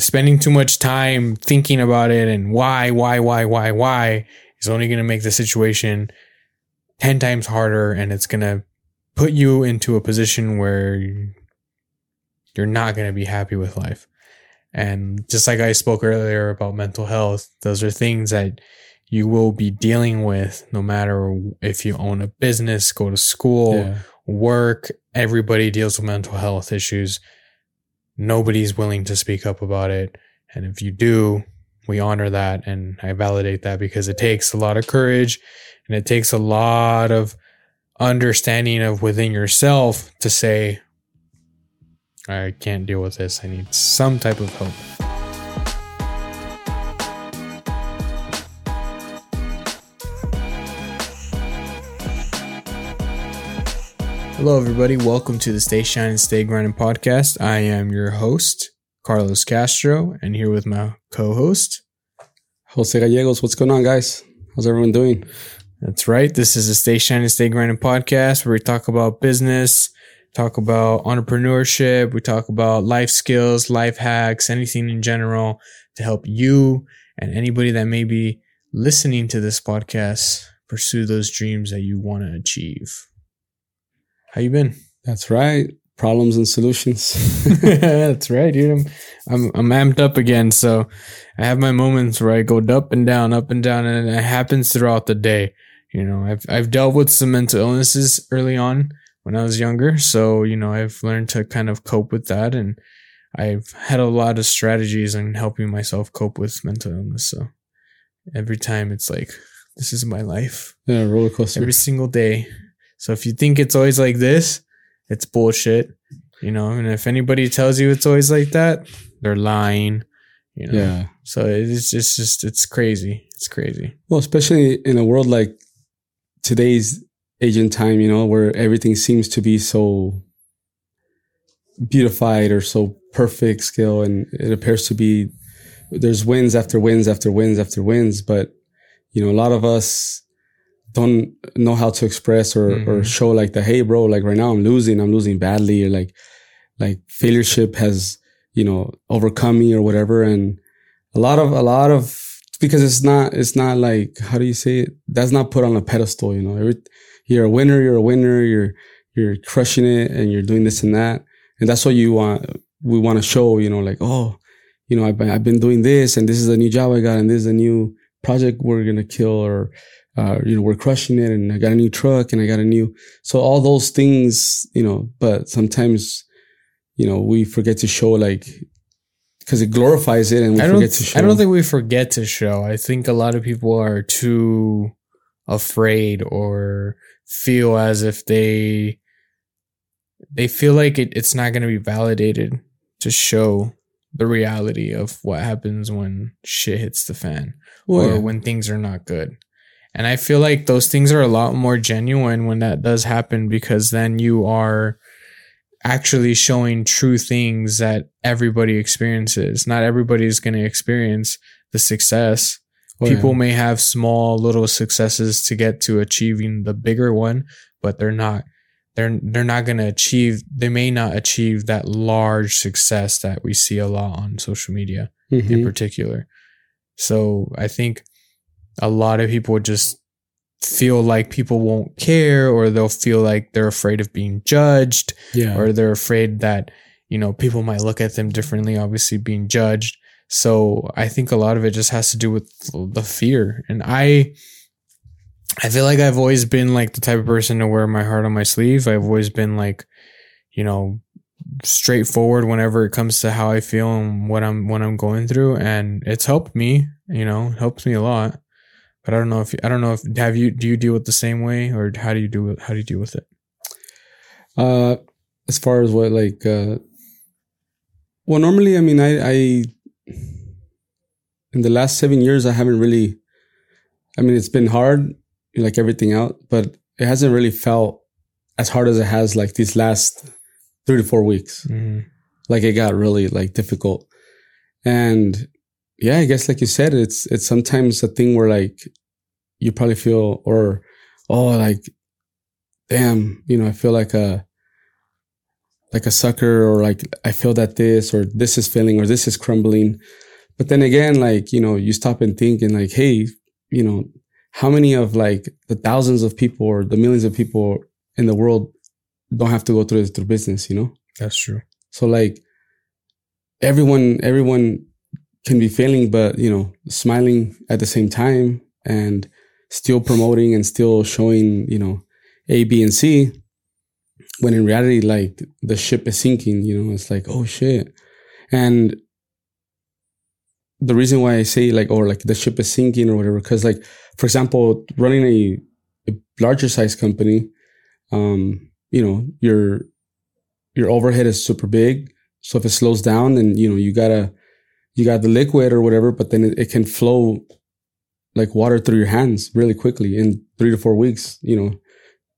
spending too much time thinking about it and why is only going to make the situation 10 times harder, and it's going to put you into a position where you're not going to be happy with life. And just like I spoke earlier about mental health, those are things that you will be dealing with no matter if you own a business, go to school, work. Everybody deals with mental health issues. Nobody's willing to speak up about it. And if you do, we honor that. And I validate that, because it takes a lot of courage and it takes a lot of understanding of within yourself to say, I can't deal with this. I need some type of help. Hello, everybody. Welcome to the Stay Shining, Stay Grinding Podcast. I am your host, Carlos Castro, and here with my co-host, Jose Gallegos. What's going on, guys? How's everyone doing? That's right. This is the Stay Shining, Stay Grinding Podcast, where we talk about business, talk about entrepreneurship, we talk about life skills, life hacks, anything in general to help you and anybody that may be listening to this podcast pursue those dreams that you want to achieve. How you been? That's right. Problems and solutions. That's right, dude. I'm amped up again. So I have my moments where I go up and down, and it happens throughout the day. You know, I've dealt with some mental illnesses early on when I was younger. So, you know, I've learned to kind of cope with that, and I've had a lot of strategies on helping myself cope with mental illness. So every time it's like, this is my life. Yeah, roller coaster. Every single day. So if you think it's always like this, it's bullshit. You know, and if anybody tells you it's always like that, they're lying. You know? Yeah. So it's just, it's crazy. It's crazy. Well, especially in a world like today's age and time, you know, where everything seems to be so beautified or so perfect scale. And it appears to be, there's wins after wins after wins after wins. But, you know, a lot of us don't know how to express or show like the, hey, bro, like right now I'm losing badly, or like failureship has, you know, overcome me or whatever. And a lot of because it's not like, how do you say it? That's not put on a pedestal, you know. You're a winner, you're crushing it, and you're doing this and that. And that's what we want to show, you know, like, oh, you know, I've been doing this, and this is a new job I got, and this is a new project we're going to kill, or, you know, we're crushing it, and I got a new truck, and I got a new, so all those things, you know. But sometimes, you know, we forget to show, like, because it glorifies it, and we forget to show. I don't think we forget to show. I think a lot of people are too afraid, or feel as if they feel like it's not going to be validated to show the reality of what happens when shit hits the fan, or when things are not good. And I feel like those things are a lot more genuine when that does happen, because then you are actually showing true things that everybody experiences. Not everybody is going to experience the success. People may have small little successes to get to achieving the bigger one, but they're not going to achieve. They may not achieve that large success that we see a lot on social media in particular. So I think a lot of people just feel like people won't care, or they'll feel like they're afraid of being judged, or they're afraid that, you know, people might look at them differently, obviously being judged. So I think a lot of it just has to do with the fear. And I feel like I've always been like the type of person to wear my heart on my sleeve. I've always been like, you know, straightforward whenever it comes to how I feel and what I'm going through. And it's helped me, you know, it helps me a lot. But I don't know if do you deal with the same way, or how do you deal with it? As far as what, like, well, normally, I mean, I in the last 7 years, I haven't really, I mean, it's been hard, like everything out, but it hasn't really felt as hard as it has like these last 3 to 4 weeks. Like it got really like difficult. And yeah, I guess like you said, it's sometimes a thing where like you probably feel, or, oh, like, damn, you know, I feel like like a sucker, or like, I feel that this, or this is failing, or this is crumbling. But then again, like, you know, you stop and think and like, hey, you know, how many of like the thousands of people or the millions of people in the world don't have to go through this through business, you know? That's true. So like everyone can be failing, but, you know, smiling at the same time and still promoting and still showing, you know, A, B, and C, when in reality, like, the ship is sinking, you know? It's like, oh shit. And the reason why I say like, or like the ship is sinking or whatever, because like, for example, running a larger size company, you know, your overhead is super big. So if it slows down, then, you know, you got the liquid or whatever, but then it can flow like water through your hands really quickly in 3 to 4 weeks. You know,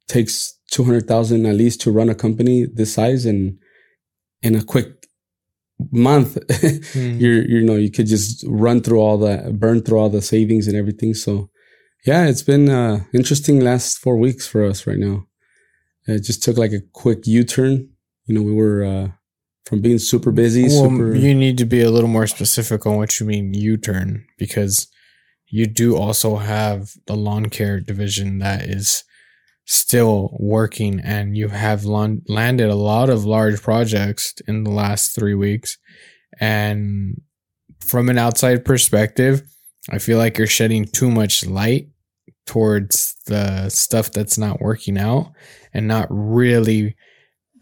takes $200,000 at least to run a company this size, and in a quick month, you could just burn through all the savings and everything. So yeah, it's been interesting last 4 weeks for us right now. It just took like a quick U-turn. You know, we were from being super busy. Well, you need to be a little more specific on what you mean U-turn, because you do also have the lawn care division that is still working, and you have landed a lot of large projects in the last 3 weeks. And from an outside perspective, I feel like you're shedding too much light towards the stuff that's not working out and not really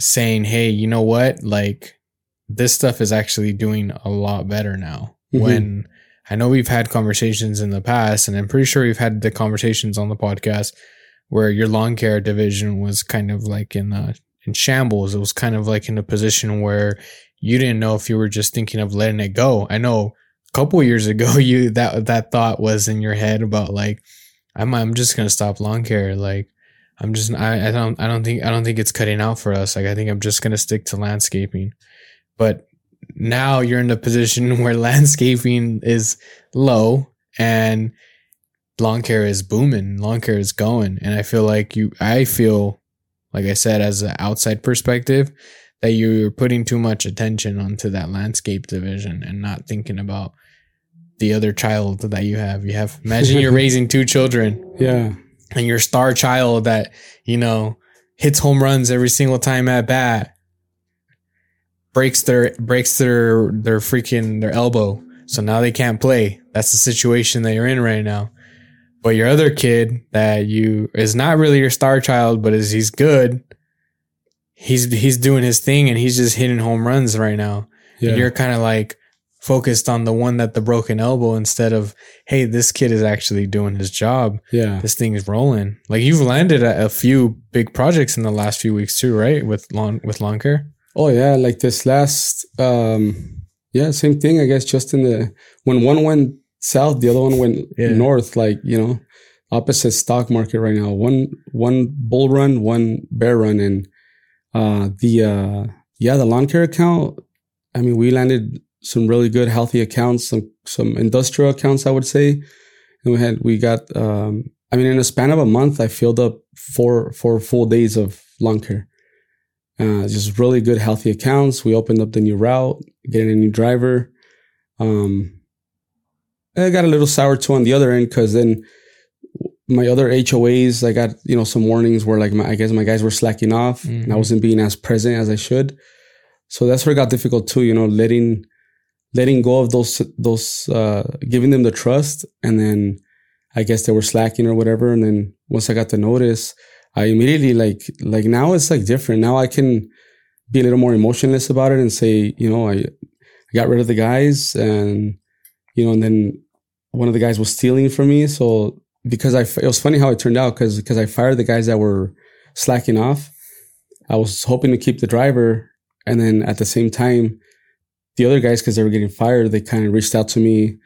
saying, hey, you know what? Like, this stuff is actually doing a lot better now. Mm-hmm. When I know we've had conversations in the past, and I'm pretty sure we've had the conversations on the podcast where your lawn care division was kind of like in shambles. It was kind of like in a position where you didn't know if you were just thinking of letting it go. I know a couple years ago, you that thought was in your head about like, I'm just gonna stop lawn care. Like, I don't think it's cutting out for us. Like, I think I'm just gonna stick to landscaping. But now you're in a position where landscaping is low and lawn care is booming. Lawn care is going. And I feel like like I said, as an outside perspective, that you're putting too much attention onto that landscape division and not thinking about the other child that you have. Imagine you're raising two children. Yeah. And your star child that, you know, hits home runs every single time at bat, breaks their elbow. So now they can't play. That's the situation that you're in right now. But your other kid that you is not really your star child, but is he's good. He's doing his thing and he's just hitting home runs right now. Yeah. And you're kind of like focused on the one that the broken elbow instead of, hey, this kid is actually doing his job. Yeah. This thing is rolling. Like, you've landed at a few big projects in the last few weeks too, right? With lawn care. Oh yeah. Like this last, same thing, I guess, just when one went south, the other one went north, like, you know, opposite stock market right now, one bull run, one bear run. And, the lawn care account, I mean, we landed some really good, healthy accounts, some industrial accounts, I would say. And we got, in a span of a month, I filled up four full days of lawn care. Just really good, healthy accounts. We opened up the new route, getting a new driver. I got a little sour too on the other end, because then my other HOAs, I got, you know, some warnings where like, I guess my guys were slacking off, mm-hmm. and I wasn't being as present as I should. So that's where it got difficult too, you know, letting go of those giving them the trust. And then I guess they were slacking or whatever. And then once I got the notice, I immediately like now it's like different. Now I can be a little more emotionless about it and say, you know, I got rid of the guys, and, you know, and then one of the guys was stealing from me. So because it was funny how it turned out, because I fired the guys that were slacking off. I was hoping to keep the driver. And then at the same time, the other guys, because they were getting fired, they kind of reached out to me,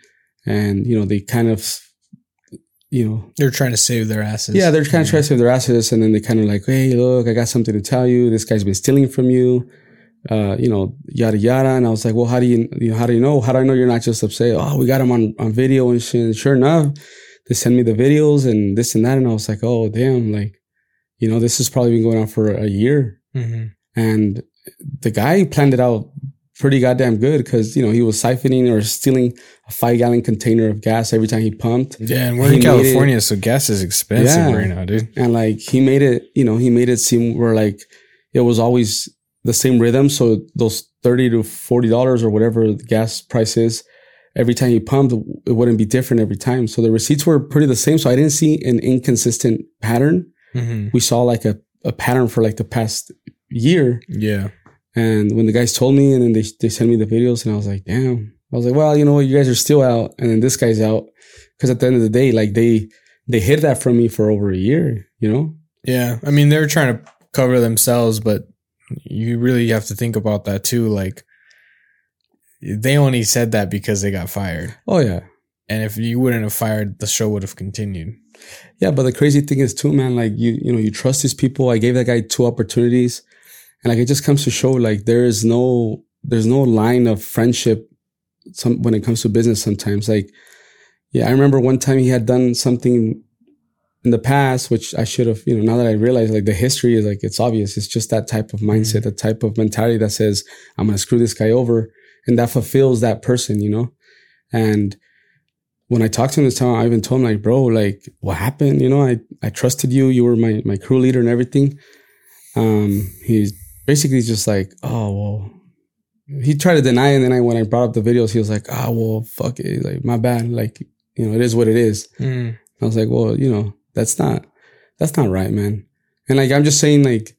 and, you know, they kind of, you know, they're trying to save their asses. Yeah, they're trying to save their asses. And then they kind of like, hey, look, I got something to tell you. This guy's been stealing from you, you know, yada, yada. And I was like, well, how do you know? How do I know you're not just upset? Oh, we got him on video and shit. And sure enough, they send me the videos and this and that. And I was like, oh, damn, like, you know, this has probably been going on for a year. Mm-hmm. And the guy planned it out pretty goddamn good, because, you know, he was siphoning or stealing a 5-gallon container of gas every time he pumped. Yeah, and we're in California, so gas is expensive right now, dude. And like he made it, you know, he made it seem where like it was always the same rhythm. So those $30 to $40 or whatever the gas price is, every time he pumped, it wouldn't be different every time. So the receipts were pretty the same. So I didn't see an inconsistent pattern. Mm-hmm. We saw like a pattern for like the past year. Yeah. And when the guys told me, and then they sent me the videos, and I was like, damn. I was like, well, you know what? You guys are still out. And then this guy's out. Because at the end of the day, like they hid that from me for over a year, you know? Yeah. I mean, they were trying to cover themselves, but you really have to think about that too. Like, they only said that because they got fired. Oh, yeah. And if you wouldn't have fired, the show would have continued. Yeah. But the crazy thing is too, man, like you trust these people. I gave that guy 2 opportunities. And like, it just comes to show, like, there's no line of friendship when it comes to business sometimes. Like, yeah, I remember one time he had done something in the past, which I should have, you know, now that I realize, like, the history is like, it's obvious. It's just that type of mindset, that type of mentality that says, I'm going to screw this guy over. And that fulfills that person, you know? And when I talked to him this time, I even told him, like, bro, like, what happened? You know, I trusted you. You were my crew leader and everything. He's basically just like, oh, well, he tried to deny it. And then when I brought up the videos, he was like, oh, well, fuck it. Like, my bad. Like, you know, it is what it is. Mm. I was like, well, you know, that's not right, man. And like, I'm just saying, like,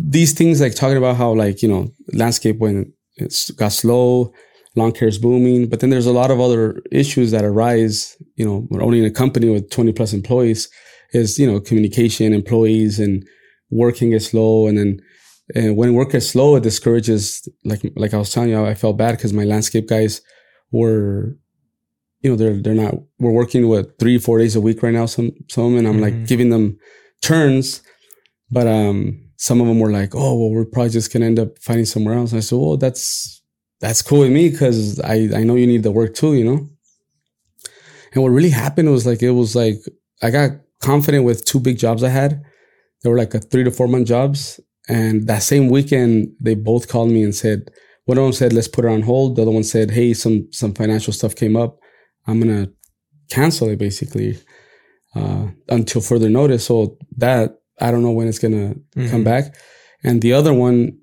these things, like talking about how, like, you know, landscape when it got slow, lawn care is booming, but then there's a lot of other issues that arise, you know, we're owning a company with 20 plus employees is, you know, communication, employees, and working is slow. And then, and when work is slow, it discourages, like I was telling you, I felt bad because my landscape guys were, you know, we're working with 3-4 days a week right now, some, and I'm like giving them turns, but, some of them were like, oh, well, we're probably just going to end up finding somewhere else. And I said, well, that's cool with me because I know you need the work too, you know? And what really happened was like, it was like, I got confident with 2 big jobs I had. They were like a 3 to 4 month jobs. And that same weekend, they both called me and said, one of them said, let's put it on hold. The other one said, hey, some financial stuff came up. I'm going to cancel it basically until further notice. So that, I don't know when it's going to come back. And the other one,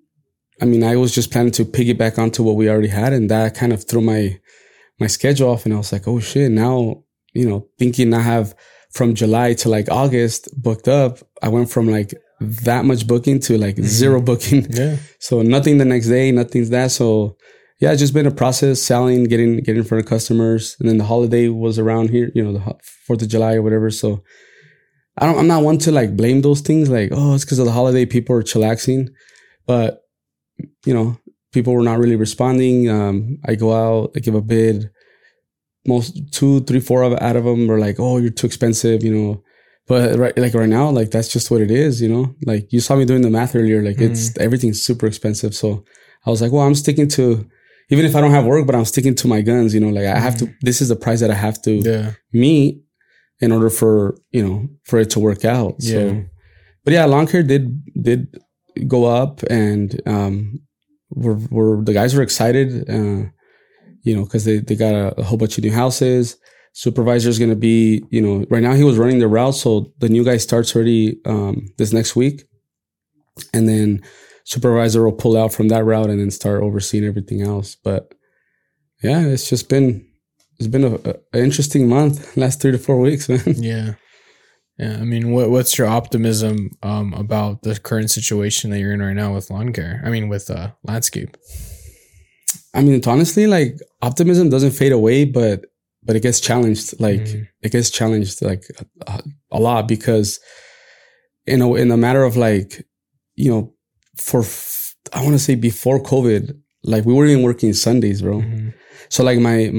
I mean, I was just planning to piggyback onto what we already had. And that kind of threw my schedule off. And I was like, oh shit, now, you know, thinking I have from July to like August booked up. I went from like that much booking to like zero booking. Yeah. So nothing the next day, nothing's that. So yeah, it's just been a process, selling, getting in front of customers. And then the holiday was around here, you know, the 4th of July or whatever. So I'm not one to like blame those things. Like, oh, it's because of the holiday, people are chillaxing, but you know, people were not really responding. I go out, I give a bid. Most 2, 3, 4 out of them were like, oh, you're too expensive, you know. But right now, like that's just what it is, you know. Like you saw me doing the math earlier. Like it's everything's super expensive. So I was like, well, I'm sticking to, even if I don't have work, but I'm sticking to my guns, you know. Like I have to. This is the price that I have to meet in order for, you know, for it to work out. Yeah. So, but yeah, lawn care did go up, and the guys were excited, you know, because they got a whole bunch of new houses. Supervisor's going to be, you know, right now he was running the route, so the new guy starts already this next week, and then supervisor will pull out from that route and then start overseeing everything else. But yeah, it's just been. It's been an interesting month, last 3 to 4 weeks, man. Yeah. Yeah. I mean, what's your optimism about the current situation that you're in right now with lawn care? I mean, with landscape? I mean, it's honestly, like, optimism doesn't fade away, but it gets challenged. Like, it gets challenged, like, a lot, because, you know, in a matter of, like, you know, I want to say before COVID, like, we weren't even working Sundays, bro. Mm-hmm. So like my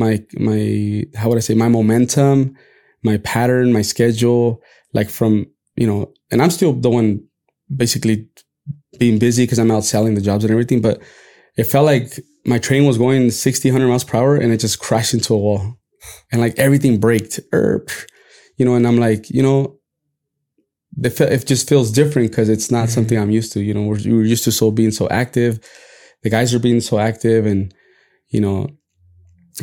how would I say, my momentum, my pattern, my schedule, like from, you know, and I'm still the one basically being busy because I'm out selling the jobs and everything, but it felt like my train was going 60, 100 miles per hour and it just crashed into a wall and like everything braked, you know, and I'm like, you know, it just feels different because it's not something I'm used to. You know, we're used to being so active. The guys are being so active, and you know,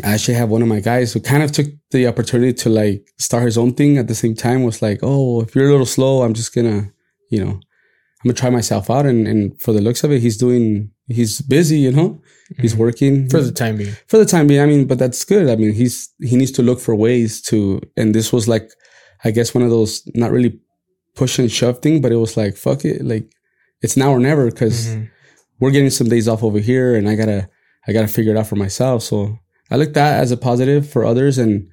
I actually have one of my guys who kind of took the opportunity to like start his own thing at the same time. Was like, oh, if you're a little slow, I'm just gonna, you know, I'm gonna try myself out. And for the looks of it, he's busy, you know, he's working for the time being. I mean, but that's good. I mean, he needs to look for ways to. And this was like, I guess, one of those not really push and shove thing, but it was like, fuck it, like it's now or never, because we're getting some days off over here, and I gotta figure it out for myself. So I look at that as a positive for others, and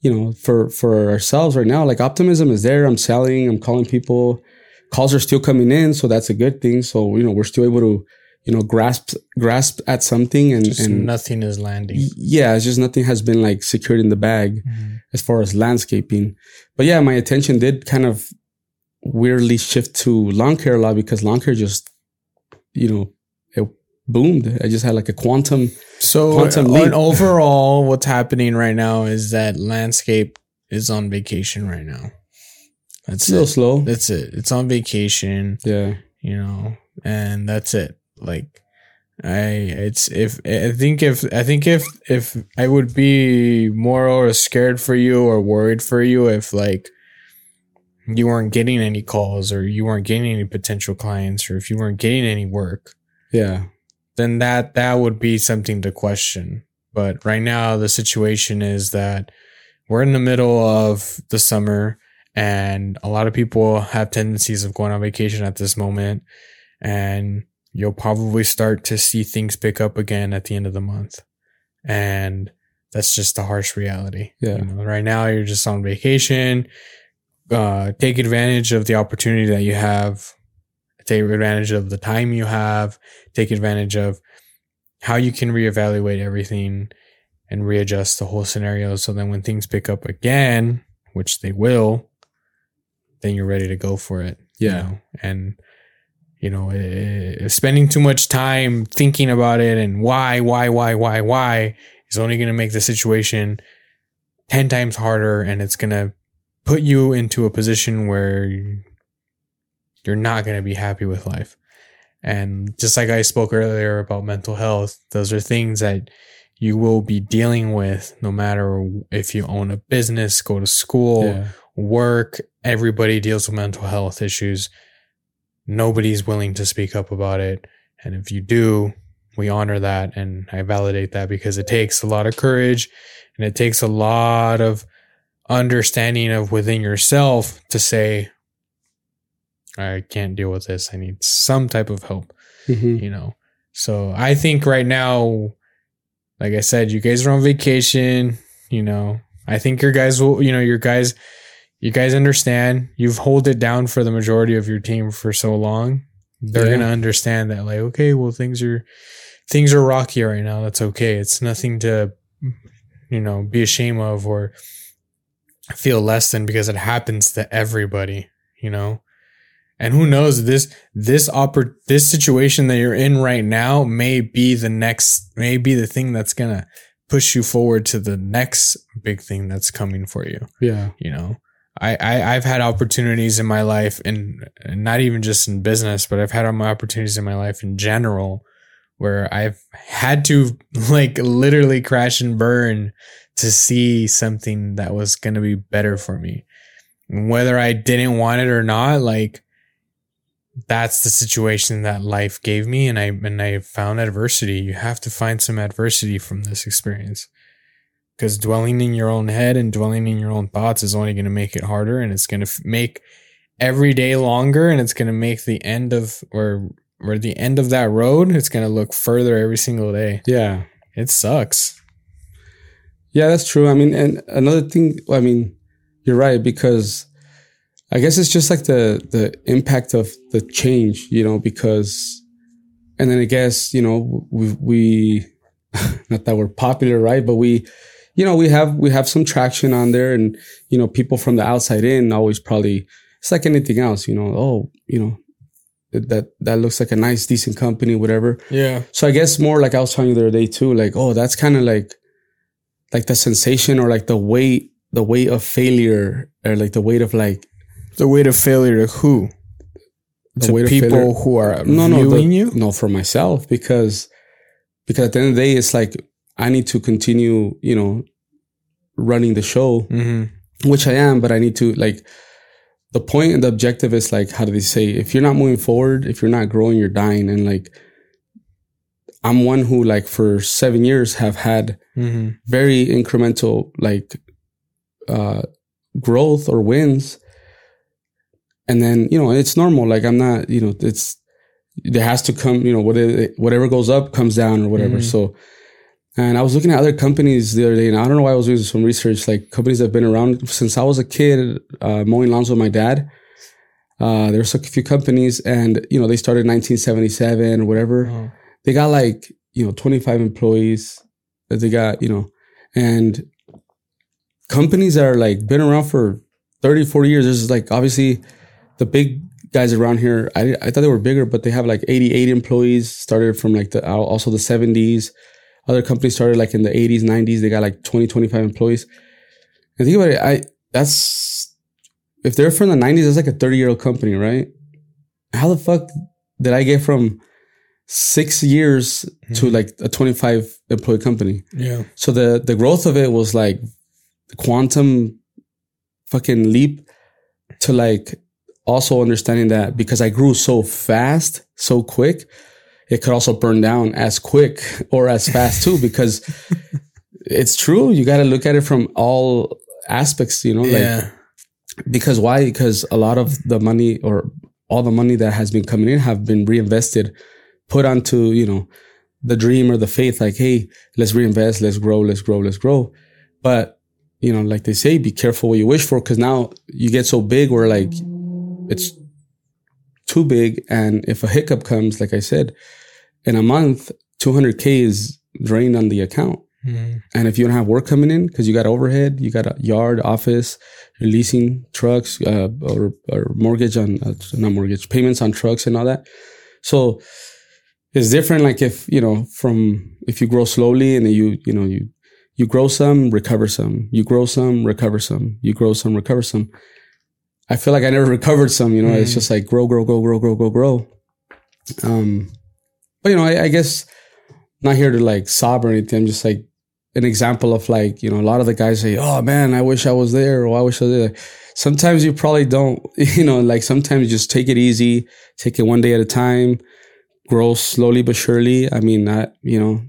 you know, for ourselves right now, like optimism is there. I'm selling, I'm calling people, calls are still coming in, so that's a good thing. So you know, we're still able to, you know, grasp at something, and nothing is landing. Yeah, it's just nothing has been like secured in the bag as far as landscaping. But yeah, my attention did kind of weirdly shift to lawn care a lot, because lawn care just, you know, it boomed. I just had like a quantum leap. And overall, what's happening right now is that landscape is on vacation right now. That's a little slow. That's it. It's on vacation. Yeah, you know, and that's it. Like, I think if I would be more or scared for you or worried for you if like you weren't getting any calls, or you weren't getting any potential clients, or if you weren't getting any work. Yeah. Then that would be something to question. But right now the situation is that we're in the middle of the summer, and a lot of people have tendencies of going on vacation at this moment, and you'll probably start to see things pick up again at the end of the month. And that's just the harsh reality. Yeah. You know, right now you're just on vacation. Take advantage of the opportunity that you have. Take advantage of the time you have. Take advantage of how you can reevaluate everything and readjust the whole scenario. So then when things pick up again, which they will, then you're ready to go for it. Yeah. You know? And you know, spending too much time thinking about it and why is only going to make the situation 10 times harder, and it's going to put you into a position where you're not going to be happy with life. And just like I spoke earlier about mental health, those are things that you will be dealing with no matter if you own a business, go to school, work. Everybody deals with mental health issues. Nobody's willing to speak up about it. And if you do, we honor that, and I validate that, because it takes a lot of courage, and it takes a lot of understanding of within yourself to say, I can't deal with this. I need some type of help, you know? So I think right now, like I said, you guys are on vacation, you know, I think your guys will, you know, you guys understand. You've held it down for the majority of your team for so long. They're going to understand that, like, okay, well, things are rocky right now. That's okay. It's nothing to, you know, be ashamed of or feel less than, because it happens to everybody, you know. And who knows, this situation that you're in right now may be the thing that's gonna push you forward to the next big thing that's coming for you. Yeah, you know, I've had opportunities in my life, and not even just in business, but I've had all my opportunities in my life in general, where I've had to like literally crash and burn to see something that was going to be better for me. And whether I didn't want it or not, like, that's the situation that life gave me. And I found adversity. You have to find some adversity from this experience, because dwelling in your own head and dwelling in your own thoughts is only going to make it harder, and it's going to make every day longer, and it's going to make the end of, or the end of that road, it's going to look further every single day. Yeah. It sucks. Yeah, that's true. I mean, and another thing, I mean, you're right, because I guess it's just like the impact of the change, you know, because, and then I guess, you know, we not that we're popular, right? But we, you know, we have some traction on there, and, you know, people from the outside in always probably, it's like anything else, you know, oh, you know, that looks like a nice, decent company, whatever. Yeah. So I guess more like I was telling you the other day too, like, oh, that's kind of like the sensation, or like the weight of failure, or like the weight of like The weight of failure to who? To people who are viewing you? No, for myself, because at the end of the day, it's like I need to continue, you know, running the show, mm-hmm. which I am, but I need to, like, the point and the objective is like, how do they say, if you're not moving forward, if you're not growing, you're dying. And like, I'm one who, like, for 7 years have had mm-hmm. very incremental, like, growth or wins. And then, you know, it's normal. Like, I'm not, you know, it's, there has to come, you know, whatever goes up comes down or whatever. Mm-hmm. So, and I was looking at other companies the other day, and I don't know why I was doing some research, like companies that have been around since I was a kid, mowing lawns with my dad. There's a few companies, and, you know, they started in 1977 or whatever. Oh. They got, like, you know, 25 employees that they got, you know, and companies that are, like, been around for 30, 40 years. There's, like, obviously the big guys around here, I thought they were bigger, but they have, like, 88 employees, started from, like, also the 70s. Other companies started, like, in the 80s, 90s. They got, like, 20, 25 employees. And think about it. If they're from the 90s, that's, like, a 30-year-old company, right? How the fuck did I get from 6 years mm-hmm. to, like, a 25-employee company? Yeah. So the growth of it was, like, quantum fucking leap to, like, also understanding that because I grew so fast, so quick, it could also burn down as quick or as fast too, because it's true. You got to look at it from all aspects, you know, yeah. like, because why? Because a lot of the money or all the money that has been coming in have been reinvested, put onto, you know, the dream or the faith, like, hey, let's reinvest, let's grow. But, you know, like they say, be careful what you wish for, because now you get so big or like it's too big. And if a hiccup comes, like I said, in a month, 200K is drained on the account. Mm. And if you don't have work coming in, because you got overhead, you got a yard, office, you're leasing trucks or mortgage on, not mortgage, payments on trucks and all that. So it's different. Like if, you know, if you grow slowly and then you grow some, recover some, you grow some, recover some, you grow some, recover some. I feel like I never recovered some, you know, it's just like grow. But, you know, I guess not here to like sob or anything. I'm just like an example of like, you know, a lot of the guys say, oh man, I wish I was there. Or I wish I was there. Sometimes you probably don't, you know, like sometimes just take it easy, take it one day at a time, grow slowly but surely. I mean, you know,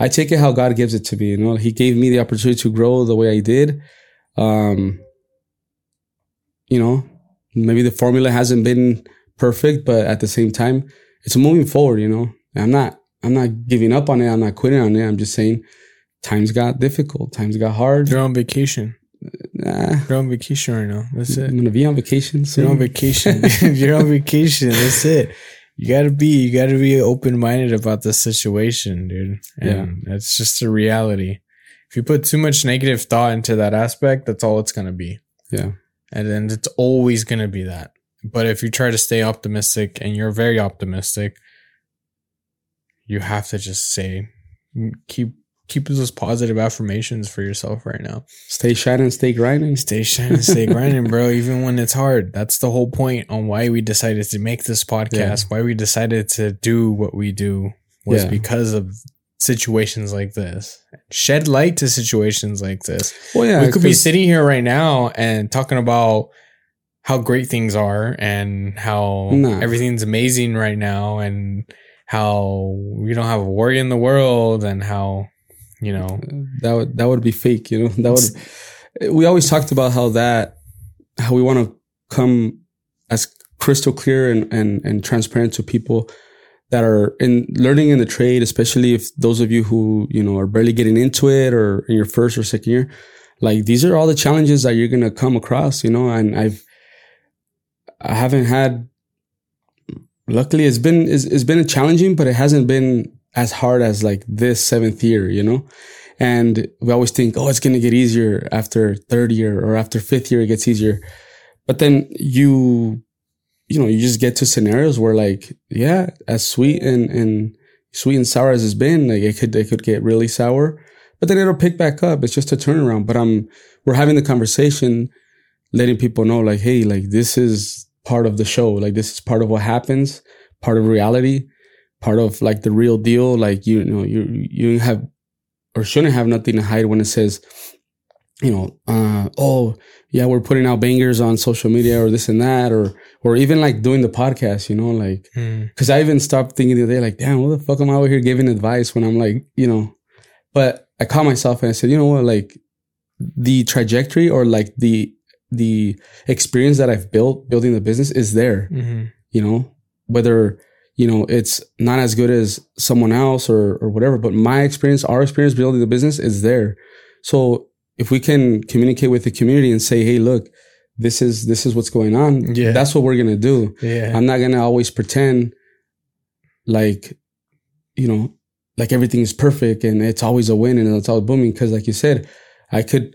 I take it how God gives it to me. You know, he gave me the opportunity to grow the way I did. You know, maybe the formula hasn't been perfect, but at the same time, it's moving forward, you know. And I'm not giving up on it. I'm not quitting on it. I'm just saying times got difficult. Times got hard. They're on vacation. Nah. You're on vacation right now. That's it. I'm going to be on vacation soon. You're on vacation. You're on vacation. That's it. You got to be open-minded about the situation, dude. And yeah. That's just the reality. If you put too much negative thought into that aspect, that's all it's going to be. Yeah. And then it's always going to be that. But if you try to stay optimistic, and you're very optimistic, you have to just say, keep those positive affirmations for yourself right now. Stay shining, stay grinding. Stay shining, stay grinding, bro. Even when it's hard. That's the whole point on why we decided to make this podcast, why we decided to do what we do was because of situations like this. Shed light to situations like this. Well, yeah, we could be sitting here right now and talking about how great things are and how everything's amazing right now and how we don't have a worry in the world and how, you know, that would be fake, you know. We always talked about how we want to come as crystal clear and transparent to people that are in learning in the trade, especially if those of you who, you know, are barely getting into it or in your first or second year, like these are all the challenges that you're going to come across, you know, and I haven't had, luckily it's been challenging, but it hasn't been as hard as like this 7th year, you know, and we always think, oh, it's going to get easier after 3rd year or after 5th year, it gets easier. But then you know, you just get to scenarios where like, yeah, as sweet and sour as it's been, like it could get really sour, but then it'll pick back up. It's just a turnaround. But we're having the conversation letting people know, like, hey, like, this is part of the show. Like, this is part of what happens, part of reality, part of like the real deal. Like, you know, you have or shouldn't have nothing to hide when it says, you know, oh yeah, we're putting out bangers on social media or this and that, or even like doing the podcast, you know, like, because I even stopped thinking the other day, like, damn, what the fuck am I over here giving advice when I'm like, you know, but I caught myself and I said, you know what, like the trajectory or like the experience that I've building the business is there, you know, whether, you know, it's not as good as someone else or whatever, but my experience, our experience building the business is there. So if we can communicate with the community and say, hey, look, this is what's going on. Yeah. That's what we're going to do. Yeah. I'm not going to always pretend like, you know, like everything is perfect and it's always a win and it's all booming. Cause like you said, I could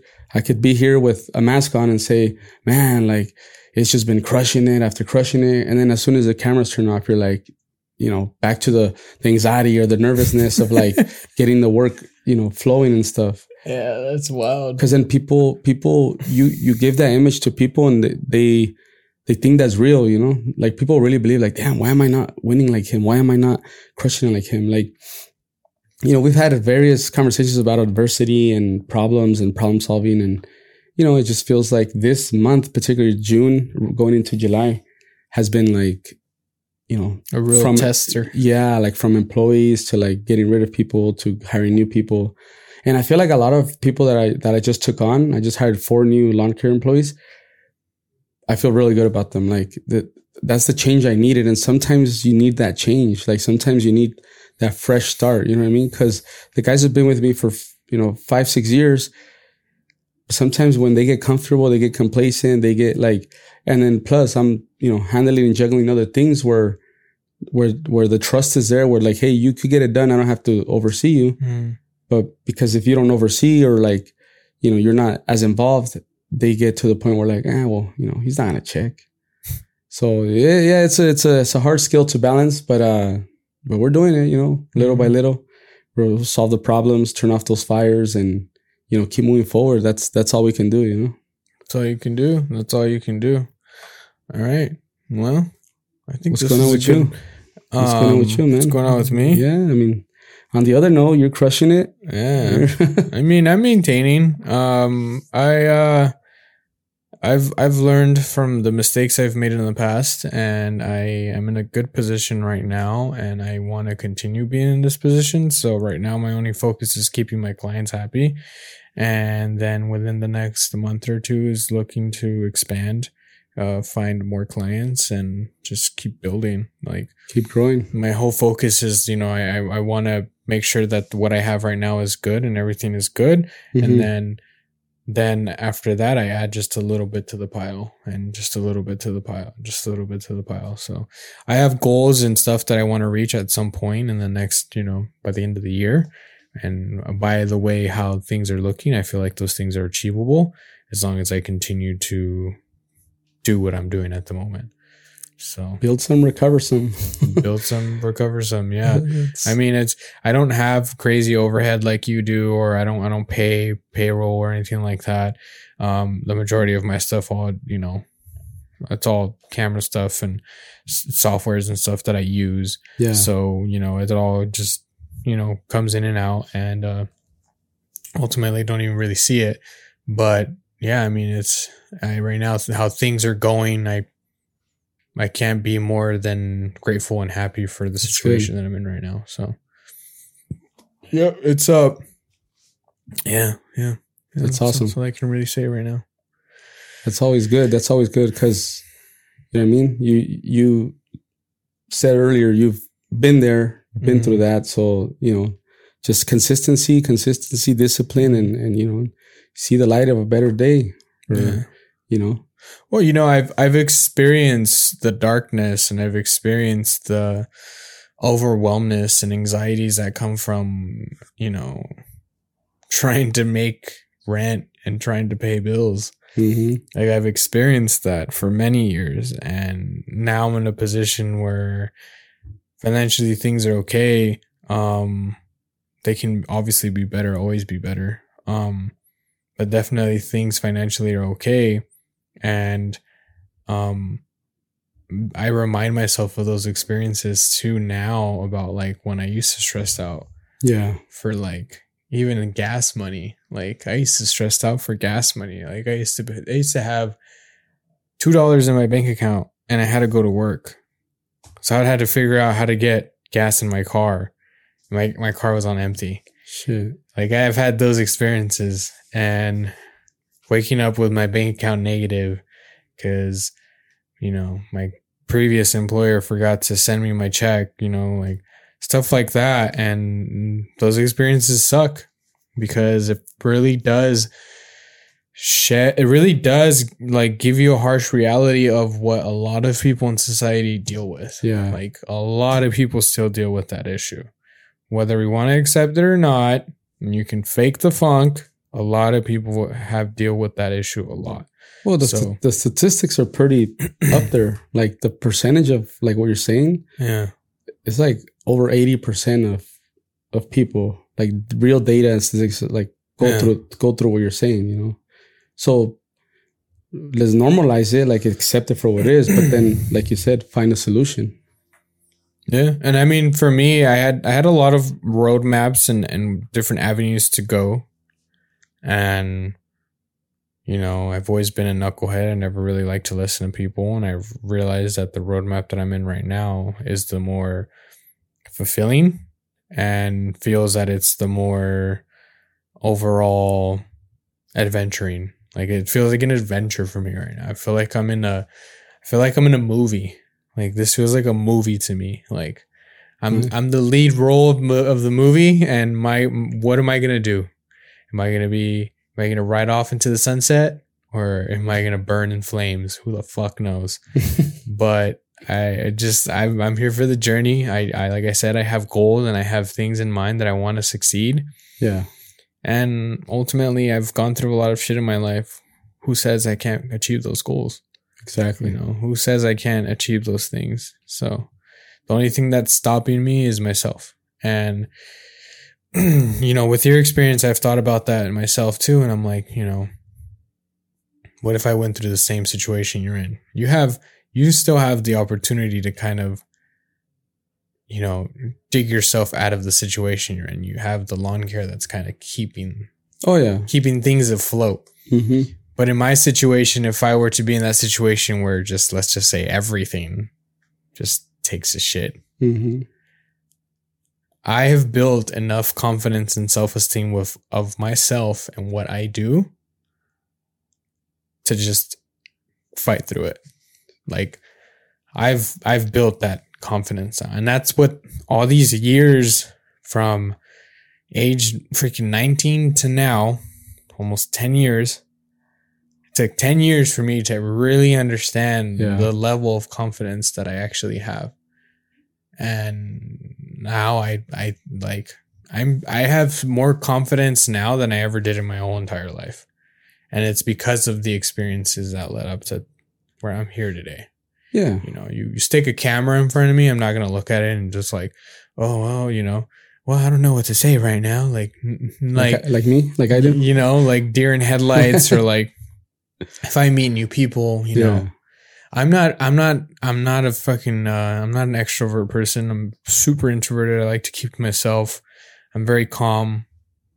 be here with a mask on and say, man, like it's just been crushing it after crushing it. And then as soon as the cameras turn off, you're like, you know, back to the anxiety or the nervousness of like getting the work, you know, flowing and stuff. Yeah, that's wild. Because then people, you give that image to people and they think that's real, you know? Like people really believe like, damn, why am I not winning like him? Why am I not crushing like him? Like, you know, we've had various conversations about adversity and problems and problem solving. And, you know, it just feels like this month, particularly June, going into July, has been like, you know, a real tester. Yeah, like from employees to like getting rid of people to hiring new people. And I feel like a lot of people that I just took on, I just hired 4 new lawn care employees. I feel really good about them. Like that's the change I needed. And sometimes you need that change. Like sometimes you need that fresh start. You know what I mean? Because the guys have been with me for, you know, 5-6 years. Sometimes when they get comfortable, they get complacent, they get like, and then plus I'm, you know, handling and juggling other things where the trust is there, where like, hey, you could get it done. I don't have to oversee you. Mm. But because if you don't oversee or like, you know, you're not as involved, they get to the point where like, well, you know, he's not going to check. So yeah, it's a hard skill to balance, but we're doing it, you know, little by little. We'll solve the problems, turn off those fires and, you know, keep moving forward. That's all we can do, you know? That's all you can do. That's all you can do. All right. Well, I think what's going on with you? What's going on with you, man? What's going on with me? Yeah, I mean, on the other note, you're crushing it. Yeah. I mean, I'm maintaining. I've learned from the mistakes I've made in the past, and I am in a good position right now, and I want to continue being in this position. So right now my only focus is keeping my clients happy. And then within the next month or two is looking to expand, find more clients and just keep building, like keep growing. My whole focus is, you know, I want to make sure that what I have right now is good and everything is good. Mm-hmm. And then after that, I add just a little bit to the pile and just a little bit to the pile, just a little bit to the pile. So I have goals and stuff that I want to reach at some point in the next, you know, by the end of the year. And by the way, how things are looking, I feel like those things are achievable as long as I continue to do what I'm doing at the moment. So build some, recover some. Build some, recover some. Yeah. I mean, I don't have crazy overhead like you do, or I don't pay payroll or anything like that. The majority of my stuff, all, you know, it's all camera stuff and softwares and stuff that I use. Yeah. So, you know, it all just, you know, comes in and out, and ultimately don't even really see it. But yeah, I mean, right now how things are going, I can't be more than grateful and happy for the situation that I'm in right now. So yeah, it's up. Yeah. That's awesome. That's all I can really say right now. That's always good. That's always good. Cause you know what I mean? You said earlier, you've been there, been through that. So, you know, just consistency, discipline, and, you know, see the light of a better day. Or, yeah. You know, well, you know, I've experienced the darkness, and I've experienced the overwhelmness and anxieties that come from, you know, trying to make rent and trying to pay bills. Mm-hmm. Like I've experienced that for many years, and now I'm in a position where financially things are okay. They can obviously be better, always be better. But definitely things financially are okay. And I remind myself of those experiences too now about like when I used to stress out. Yeah. For like even gas money. Like I used to stress out for gas money. Like I used to have $2 in my bank account and I had to go to work. So I had to figure out how to get gas in my car. My car was on empty. Shit. Like I've had those experiences and waking up with my bank account negative because, you know, my previous employer forgot to send me my check, you know, like stuff like that. And those experiences suck because it really does like give you a harsh reality of what a lot of people in society deal with. Yeah. Like a lot of people still deal with that issue. Whether we want to accept it or not, and you can fake the funk, a lot of people have deal with that issue a lot. Well, the statistics are pretty up there. Like the percentage of like what you're saying, yeah, it's like over 80% of people, like real data and statistics, like go through what you're saying, you know. So let's normalize it, like accept it for what it is, but then, like you said, find a solution. Yeah. And I mean, for me, I had a lot of roadmaps and different avenues to go. And, you know, I've always been a knucklehead. I never really liked to listen to people. And I realized that the roadmap that I'm in right now is the more fulfilling and feels that it's the more overall adventuring. Like it feels like an adventure for me right now. I feel like I'm in a movie. Like this feels like a movie to me. Like I'm the lead role of the movie, and what am I gonna do? Am I gonna ride off into the sunset, or am I gonna burn in flames? Who the fuck knows? But I'm here for the journey. I like I said, I have goals and I have things in mind that I want to succeed. Yeah. And ultimately, I've gone through a lot of shit in my life. Who says I can't achieve those goals? Exactly. You know, who says I can't achieve those things? So the only thing that's stopping me is myself. And, you know, with your experience, I've thought about that in myself too. And I'm like, you know, what if I went through the same situation you're in? You still have the opportunity to kind of, you know, dig yourself out of the situation you're in. You have the lawn care that's kind of keeping things afloat. Mm-hmm. But in my situation, if I were to be in that situation where let's just say everything just takes a shit. Mm-hmm. I have built enough confidence and self-esteem of myself and what I do to just fight through it. Like I've built that confidence. And that's what all these years from age freaking 19 to now, almost 10 years. It took 10 years for me to really understand the level of confidence that I actually have. And now I have more confidence now than I ever did in my whole entire life. And it's because of the experiences that led up to where I'm here today. Yeah. You know, you stick a camera in front of me, I'm not going to look at it and just like, oh, well, you know. Well, I don't know what to say right now. Like me, like I did, you know, like deer in headlights or like, if I meet new people, you know, I'm not an extrovert person. I'm super introverted. I like to keep to myself. I'm very calm,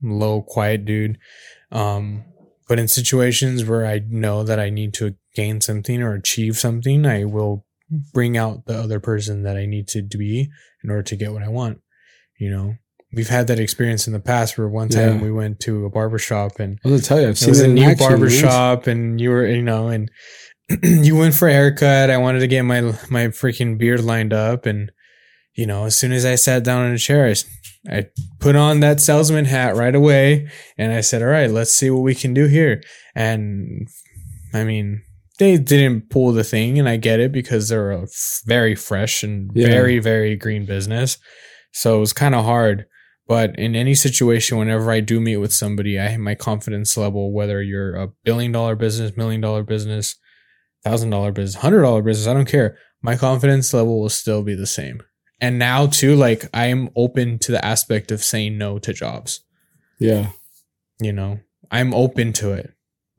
low, quiet dude. But in situations where I know that I need to gain something or achieve something, I will bring out the other person that I need to be in order to get what I want. You know, we've had that experience in the past where one time we went to a barbershop and I was gonna tell you, I've seen it was a new barbershop and you were, you know, and you went for a haircut. I wanted to get my freaking beard lined up. And, you know, as soon as I sat down in a chair, I put on that salesman hat right away. And I said, all right, let's see what we can do here. And I mean, they didn't pull the thing and I get it because they're a very fresh and very, very green business. So it was kind of hard. But in any situation, whenever I do meet with somebody, I have my confidence level, whether you're a $1 billion business, $1 million business, $1,000 business, $100 business, I don't care. My confidence level will still be the same. And now too, like I am open to the aspect of saying no to jobs. Yeah. You know, I'm open to it.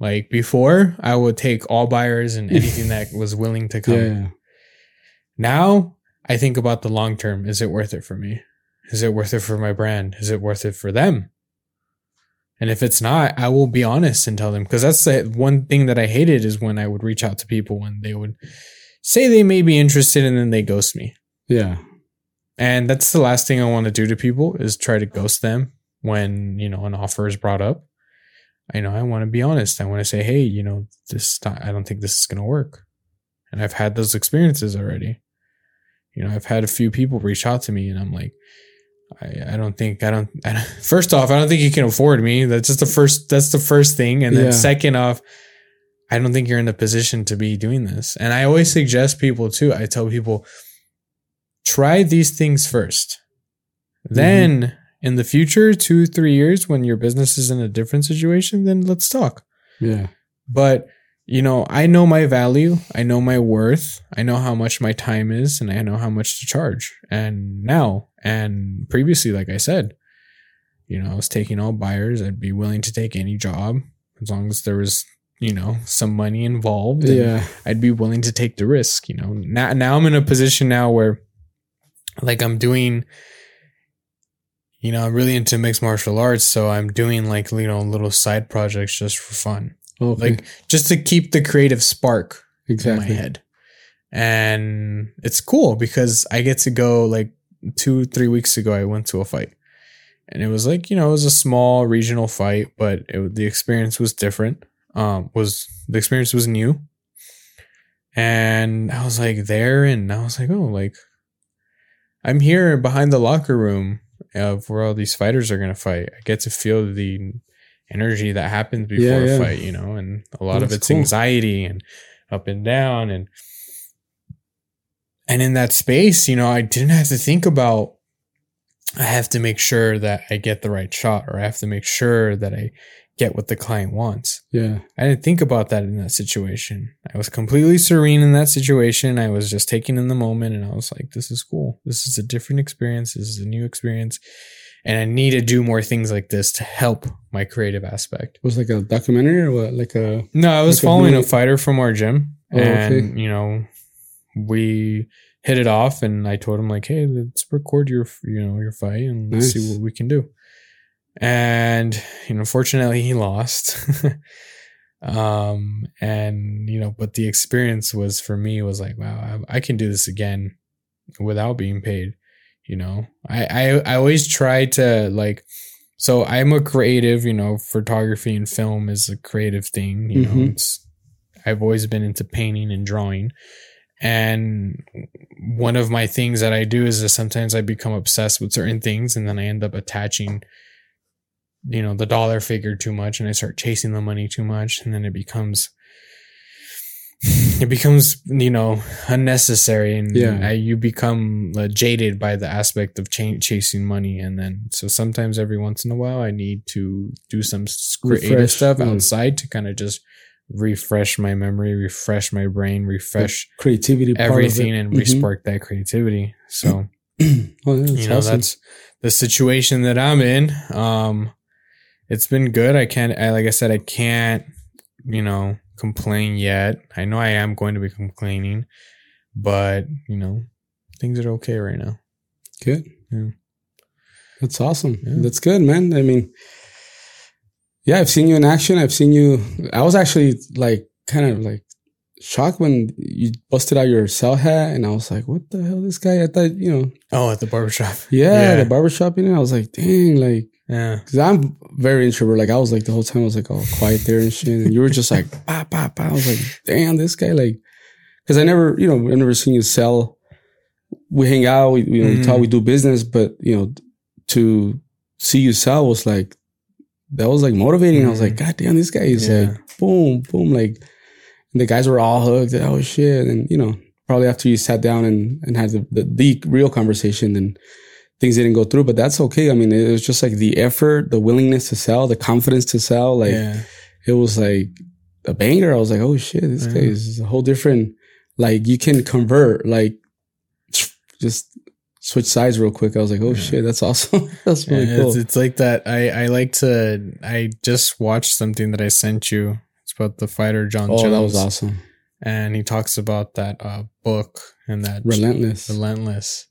Like before, I would take all buyers and anything that was willing to come. Yeah. Now I think about the long term. Is it worth it for me? Is it worth it for my brand? Is it worth it for them? And if it's not, I will be honest and tell them, because that's the one thing that I hated is when I would reach out to people and they would say they may be interested and then they ghost me. Yeah. And that's the last thing I want to do to people is try to ghost them when, you know, an offer is brought up. You know, I want to be honest. I want to say, hey, you know, this, I don't think this is going to work. And I've had those experiences already. You know, I've had a few people reach out to me and I'm like, I don't, first off, I don't think you can afford me. That's just the first thing. And then second off, I don't think you're in the position to be doing this. And I always suggest people too. I tell people, try these things first. Then in the future, 2-3 years, when your business is in a different situation, then let's talk. Yeah. But you know, I know my value. I know my worth. I know how much my time is and I know how much to charge. And now, and previously, like I said, you know, I was taking all buyers. I'd be willing to take any job as long as there was, you know, some money involved. Yeah. And I'd be willing to take the risk, you know. Now I'm in a position now where like I'm doing, you know, I'm really into mixed martial arts. So I'm doing like, you know, little side projects just for fun. Okay. Like just to keep the creative spark in my head. And it's cool because I get to go, like 2-3 weeks ago, I went to a fight and it was like, you know, it was a small regional fight, but the experience was different. The experience was new. And I was like there and I was like, oh, like I'm here behind the locker room of where all these fighters are going to fight. I get to feel the energy that happens before a fight, you know, and a lot of it's cool. Anxiety and up and down. And in that space, you know, I didn't have to think about, I have to make sure that I get the right shot or I have to make sure that I get what the client wants. Yeah. I didn't think about that in that situation. I was completely serene in that situation. I was just taking in the moment and I was like, this is cool. This is a different experience. This is a new experience. And I need to do more things like this to help my creative aspect. It was like a documentary or what? No, I was following a fighter from our gym. Oh, and, you know, we hit it off and I told him like, hey, let's record your fight and let's see what we can do. And, you know, fortunately he lost. And, you know, but the experience was for me was like, wow, I can do this again without being paid. You know, I always try to like, so I'm a creative, you know, photography and film is a creative thing. You know, I've always been into painting and drawing. And one of my things that I do is that sometimes I become obsessed with certain things and then I end up attaching, you know, the dollar figure too much and I start chasing the money too much. And then it becomes, you know, unnecessary and you become jaded by the aspect of chasing money. And then, so sometimes every once in a while, I need to do some creative stuff outside to kind of just refresh my memory, refresh my brain, refresh the creativity, everything, and re-spark that creativity. So, you know, that's the situation that I'm in. It's been good. Like I said, I can't, you know, complain yet. I know I am going to be complaining, but you know, things are okay right now. Good. Yeah. That's awesome. Yeah. That's good, man. I mean, yeah, I've seen you in action. I was actually like kind of like shocked when you busted out your cell hat and I was like, what the hell, this guy? I thought, you know. Oh, at the barbershop. Yeah, the barbershop, you know, I was like, dang, like, yeah, because I'm very introvert. Like I was like the whole time I was like all quiet there and shit. And you were just like bah, bah, bah. I was like, damn, this guy, like, because I never seen you sell. We hang out, we talk, we do business, but you know, to see you sell was like, that was like motivating. I was like, god damn, this guy is like boom, boom, like, and the guys were all hooked. Oh shit! And you know, probably after you sat down and had the real conversation and. Things didn't go through, but that's okay. I mean, it was just like the effort, the willingness to sell, the confidence to sell. Like it was like a banger. I was like, oh shit, this guy is a whole different, like you can convert, like just switch sides real quick. I was like, oh shit, that's awesome. That's really cool. It's like that. I just watched something that I sent you. It's about the fighter Jon Jones. Oh, that was awesome. And he talks about that book and that Relentless.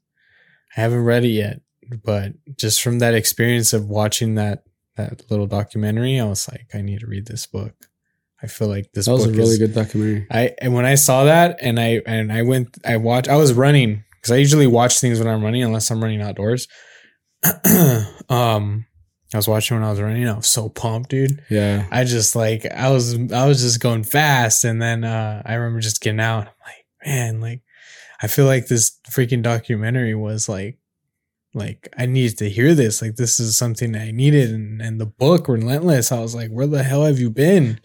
I haven't read it yet, but just from that experience of watching that little documentary, I was like, I need to read this book. I feel like this book was a really good documentary. And when I saw that I was running, because I usually watch things when I'm running, unless I'm running outdoors. I was watching when I was running. I was so pumped, dude. Yeah. I was just going fast. And then I remember just getting out. And I'm like, man, like, I feel like this freaking documentary was like I needed to hear this. Like, this is something I needed. And the book Relentless, I was like, where the hell have you been?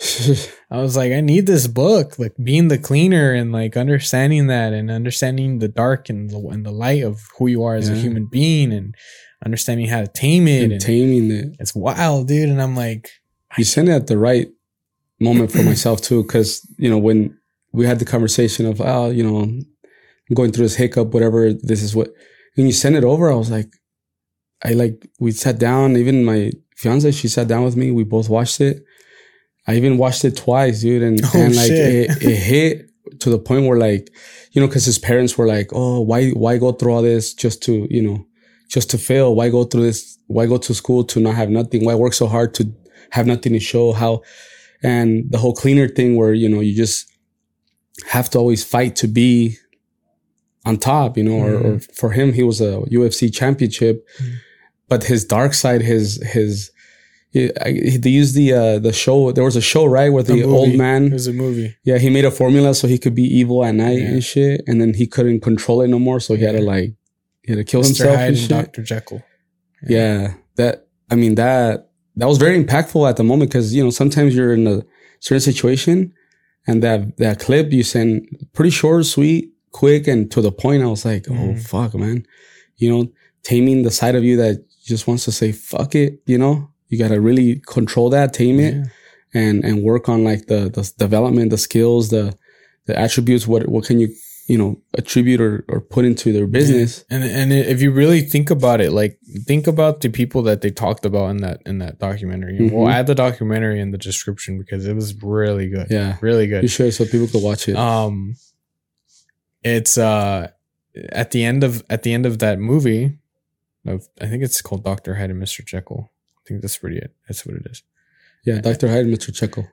I was like, I need this book, like being the cleaner and like understanding that and understanding the dark and the light of who you are as a human being and understanding how to tame it and taming it. It's wild, dude. And I'm like, you sent it at the right moment for myself too. Cause you know, when we had the conversation of, oh, you know, I'm going through this hiccup, whatever, this is what, and you sent it over. I was like, we sat down, even my fiance, she sat down with me. We both watched it. I even watched it twice, dude. And like it hit to the point where like, you know, cause his parents were like, oh, why go through all this just to, you know, just to fail? Why go through this? Why go to school to not have nothing? Why work so hard to have nothing to show? How? And the whole cleaner thing where, you know, you just have to always fight to be on top, you know, or for him, he was a UFC championship, but his dark side, they used the show. There was a show, right? Where the old man, it was a movie. Yeah. He made a formula so he could be evil at night and shit. And then he couldn't control it no more. So he had to like, he had to kill himself. Mr. Hyde and Dr. Jekyll. Yeah. That was very impactful at the moment because, you know, sometimes you're in a certain situation and that clip you send, pretty short, sweet, quick, and to the point. I was like, oh, fuck, man. You know, taming the side of you that just wants to say, fuck it, you know, you got to really control that, tame it, and work on like the development, the skills, the attributes, what can you, you know, attribute or put into their business. And if you really think about it, like think about the people that they talked about in that documentary. Mm-hmm. We'll add the documentary in the description because it was really good. Yeah. Really good. You should, so people could watch it. It's at the end of that movie, I think it's called Dr. Hyde and Mr. Jekyll. I think that's pretty it. That's what it is. Yeah, Dr. Hyde and Mr. Jekyll.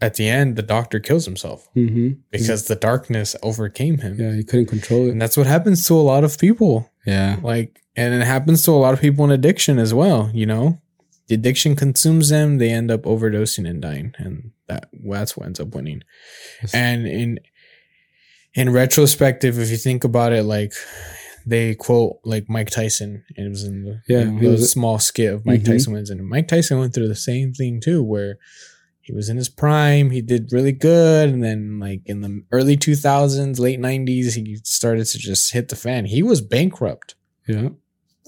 At the end, the doctor kills himself because the darkness overcame him. Yeah, he couldn't control it. And that's what happens to a lot of people. Yeah. Like, and it happens to a lot of people in addiction as well. You know, the addiction consumes them. They end up overdosing and dying. And that's what ends up winning. Yes. And in retrospective, if you think about it, like they quote like Mike Tyson. And it was in the small skit of Mike Tyson wins. And Mike Tyson went through the same thing too, where he was in his prime. He did really good. And then like in the early 2000s, late 90s, he started to just hit the fan. He was bankrupt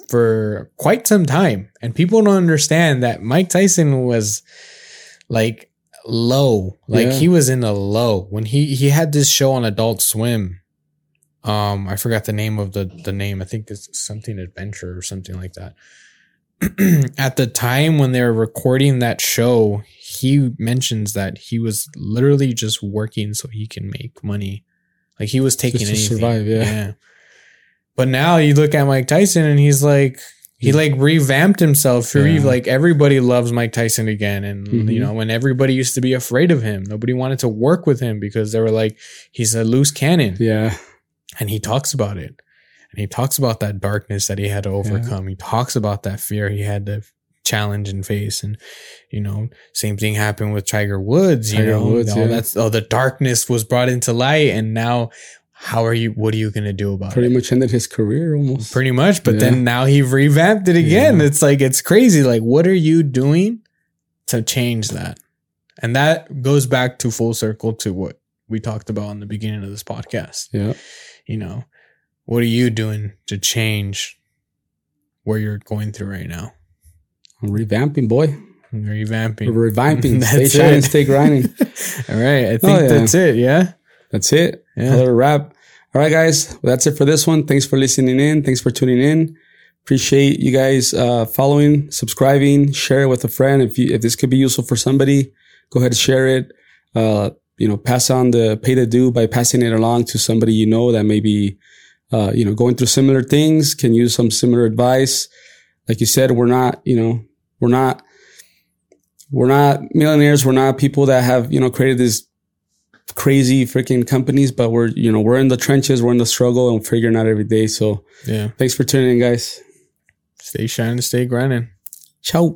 for quite some time. And people don't understand that Mike Tyson was like low. Like he was in a low. When he had this show on Adult Swim. I forgot the name of the name. I think it's something Adventure or something like that. At the time when they were recording that show, he mentions that he was literally just working so he can make money. Like he was taking anything. Just to survive, yeah. But now you look at Mike Tyson and he's like, he like revamped himself. Yeah. Like everybody loves Mike Tyson again. And you know, when everybody used to be afraid of him, nobody wanted to work with him because they were like, he's a loose cannon. Yeah. And he talks about it. And he talks about that darkness that he had to overcome. Yeah. He talks about that fear he had to challenge and face. And, you know, same thing happened with Tiger Woods. The darkness was brought into light. And now, what are you going to do about it? Pretty much ended his career almost. Pretty much. But then now he revamped it again. Yeah. It's like, it's crazy. Like, what are you doing to change that? And that goes back to full circle to what we talked about in the beginning of this podcast. Yeah. You know, what are you doing to change where you're going through right now? I'm revamping, boy. You're revamping. We're revamping. Stay shining, stay grinding. All right. I think that's it. Yeah. That's it. Yeah. Another wrap. All right, guys. Well, that's it for this one. Thanks for listening in. Thanks for tuning in. Appreciate you guys following, subscribing, share it with a friend. If this could be useful for somebody, go ahead and share it. Pass on the pay the due by passing it along to somebody you know that may be, going through similar things, can use some similar advice. Like you said, we're not millionaires. We're not people that have, created these crazy freaking companies, but we're in the trenches. We're in the struggle and figuring out every day. So yeah, thanks for tuning in, guys. Stay shining, stay grinding. Ciao.